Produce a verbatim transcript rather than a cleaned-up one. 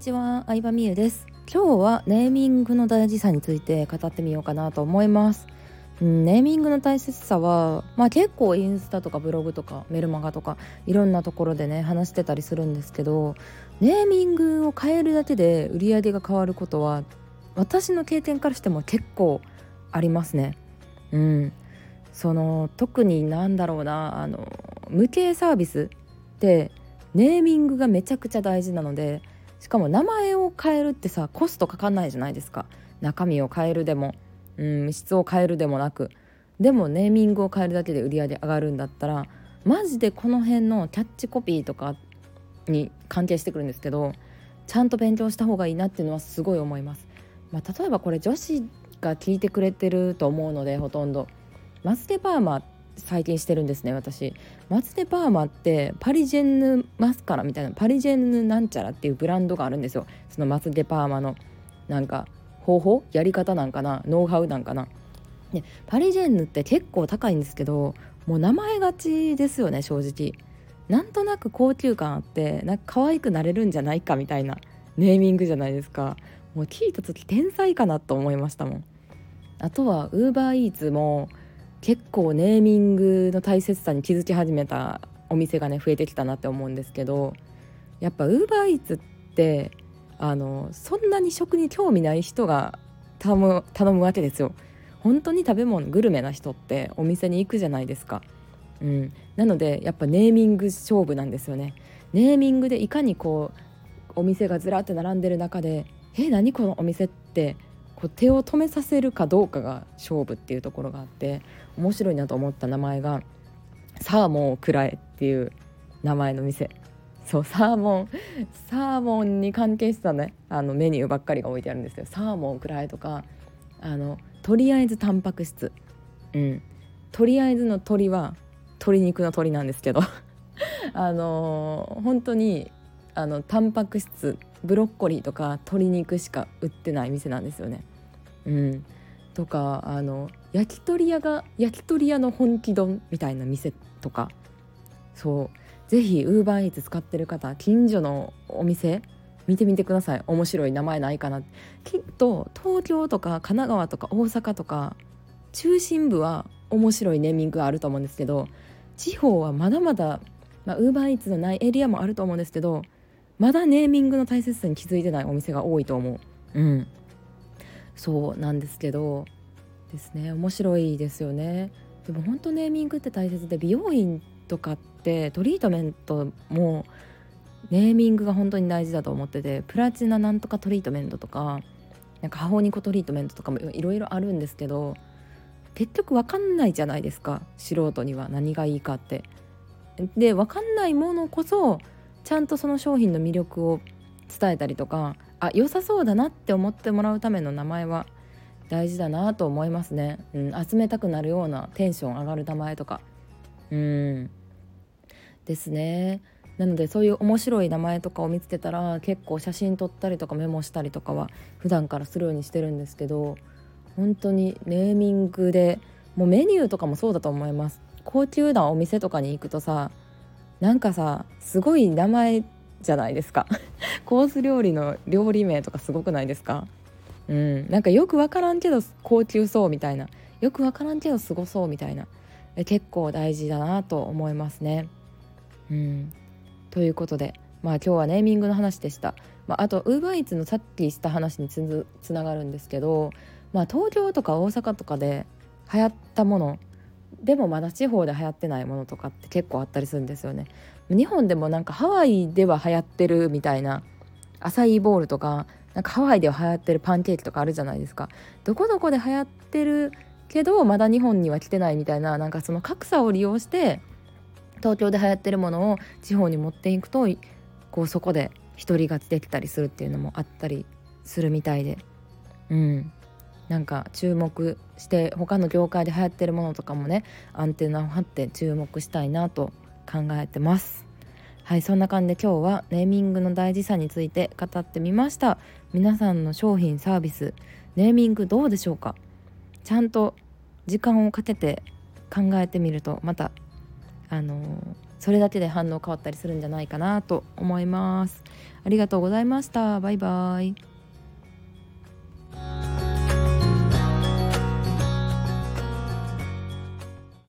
ちは、相葉美優です。今日はネーミングの大事さについて語ってみようかなと思います。ネーミングの大切さは、まあ、結構インスタとかブログとかメルマガとかいろんなところでね話してたりするんですけど、ネーミングを変えるだけで売り上げが変わることは私の経験からしても結構ありますね。うん、その特になんだろうなあの無形サービスってネーミングがめちゃくちゃ大事なので、しかも名前を変えるってさコストかかんないじゃないですか。中身を変えるでもうん、質を変えるでもなく、でもネーミングを変えるだけで売り上げ上がるんだったら、マジでこの辺のキャッチコピーとかに関係してくるんですけど、ちゃんと勉強した方がいいなっていうのはすごい思います、まあ、例えばこれ女子が聞いてくれてると思うので、ほとんどマツテパーマ最近してるんですね。私マツテパーマってパリジェンヌマスカラみたいな、パリジェンヌなんちゃらっていうブランドがあるんですよ。そのマツテパーマのなんか方法やり方なんかな、ノウハウなんかな、ね、パリジェンヌって結構高いんですけど、もう名前勝ちですよね。正直なんとなく高級感あって、なんか可愛くなれるんじゃないかみたいなネーミングじゃないですか。もう聞いた時天才かなと思いましたもん。あとは Uber Eats も結構ネーミングの大切さに気づき始めたお店がね増えてきたなって思うんですけど、やっぱ Uber Eats ってあのそんなに食に興味ない人が頼む、頼むわけですよ。本当に食べ物グルメな人ってお店に行くじゃないですか、うん、なのでやっぱネーミング勝負なんですよね。ネーミングでいかにこうお店がずらって並んでる中で、え何このお店ってこう手を止めさせるかどうかが勝負っていうところがあって、面白いなと思った名前がサーモンを喰らえっていう名前の店。そうサーモンサーモンに関係したねあのメニューばっかりが置いてあるんですけど、サーモンくらいとか、あのとりあえずタンパク質、うん、とりあえずの鶏は鶏肉の鶏なんですけどあのー、本当にあのタンパク質、ブロッコリーとか鶏肉しか売ってない店なんですよね、うん、とかあの焼き鳥屋が焼き鳥屋の本気丼みたいな店とか。そうぜひ Uber Eats 使ってる方、近所のお店見てみてください。面白い名前ないかな。きっと東京とか神奈川とか大阪とか中心部は面白いネーミングがあると思うんですけど、地方はまだまだ、まあ、Uber Eats のないエリアもあると思うんですけど、まだネーミングの大切さに気づいてないお店が多いと思う。うん、そうなんですけどですね、面白いですよね。でも本当ネーミングって大切で、美容院とかってトリートメントもネーミングが本当に大事だと思ってて、プラチナなんとかトリートメントとかなんかハオニコトリートメントとかもいろいろあるんですけど、結局分かんないじゃないですか、素人には何がいいかって。で分かんないものこそちゃんとその商品の魅力を伝えたりとか、あ良さそうだなって思ってもらうための名前は大事だなと思いますね、うん、集めたくなるようなテンション上がる名前とか、うんですね。なのでそういう面白い名前とかを見つけたら、結構写真撮ったりとかメモしたりとかは普段からするようにしてるんですけど、本当にネーミングでもうメニューとかもそうだと思います。高級なお店とかに行くとさ、なんかさすごい名前じゃないですかコース料理の料理名とかすごくないですか、うん、なんかよくわからんけど高級そうみたいな、よくわからんけどすごそうみたいな、結構大事だなと思いますね。うん、ということで、まあ、今日はネーミングの話でした、まあ、あと Uber Eats のさっきした話に つ, つながるんですけど、まあ、東京とか大阪とかで流行ったものでもまだ地方で流行ってないものとかって結構あったりするんですよね。日本でもなんかハワイでは流行ってるみたいなアサイーボウルとか、 なんかハワイでは流行ってるパンケーキとかあるじゃないですか。どこどこで流行ってるけどまだ日本には来てないみたいな、なんかその格差を利用して東京で流行ってるものを地方に持っていくと、こうそこで独り勝ちできたりするっていうのもあったりするみたいで、うん、なんか注目して他の業界で流行ってるものとかもね、アンテナを張って注目したいなと考えてます。はい、そんな感じで今日はネーミングの大事さについて語ってみました。皆さんの商品サービスネーミングどうでしょうか。ちゃんと時間をかけて考えてみると、またあのそれだけで反応変わったりするんじゃないかなと思います。ありがとうございました。バイバイ。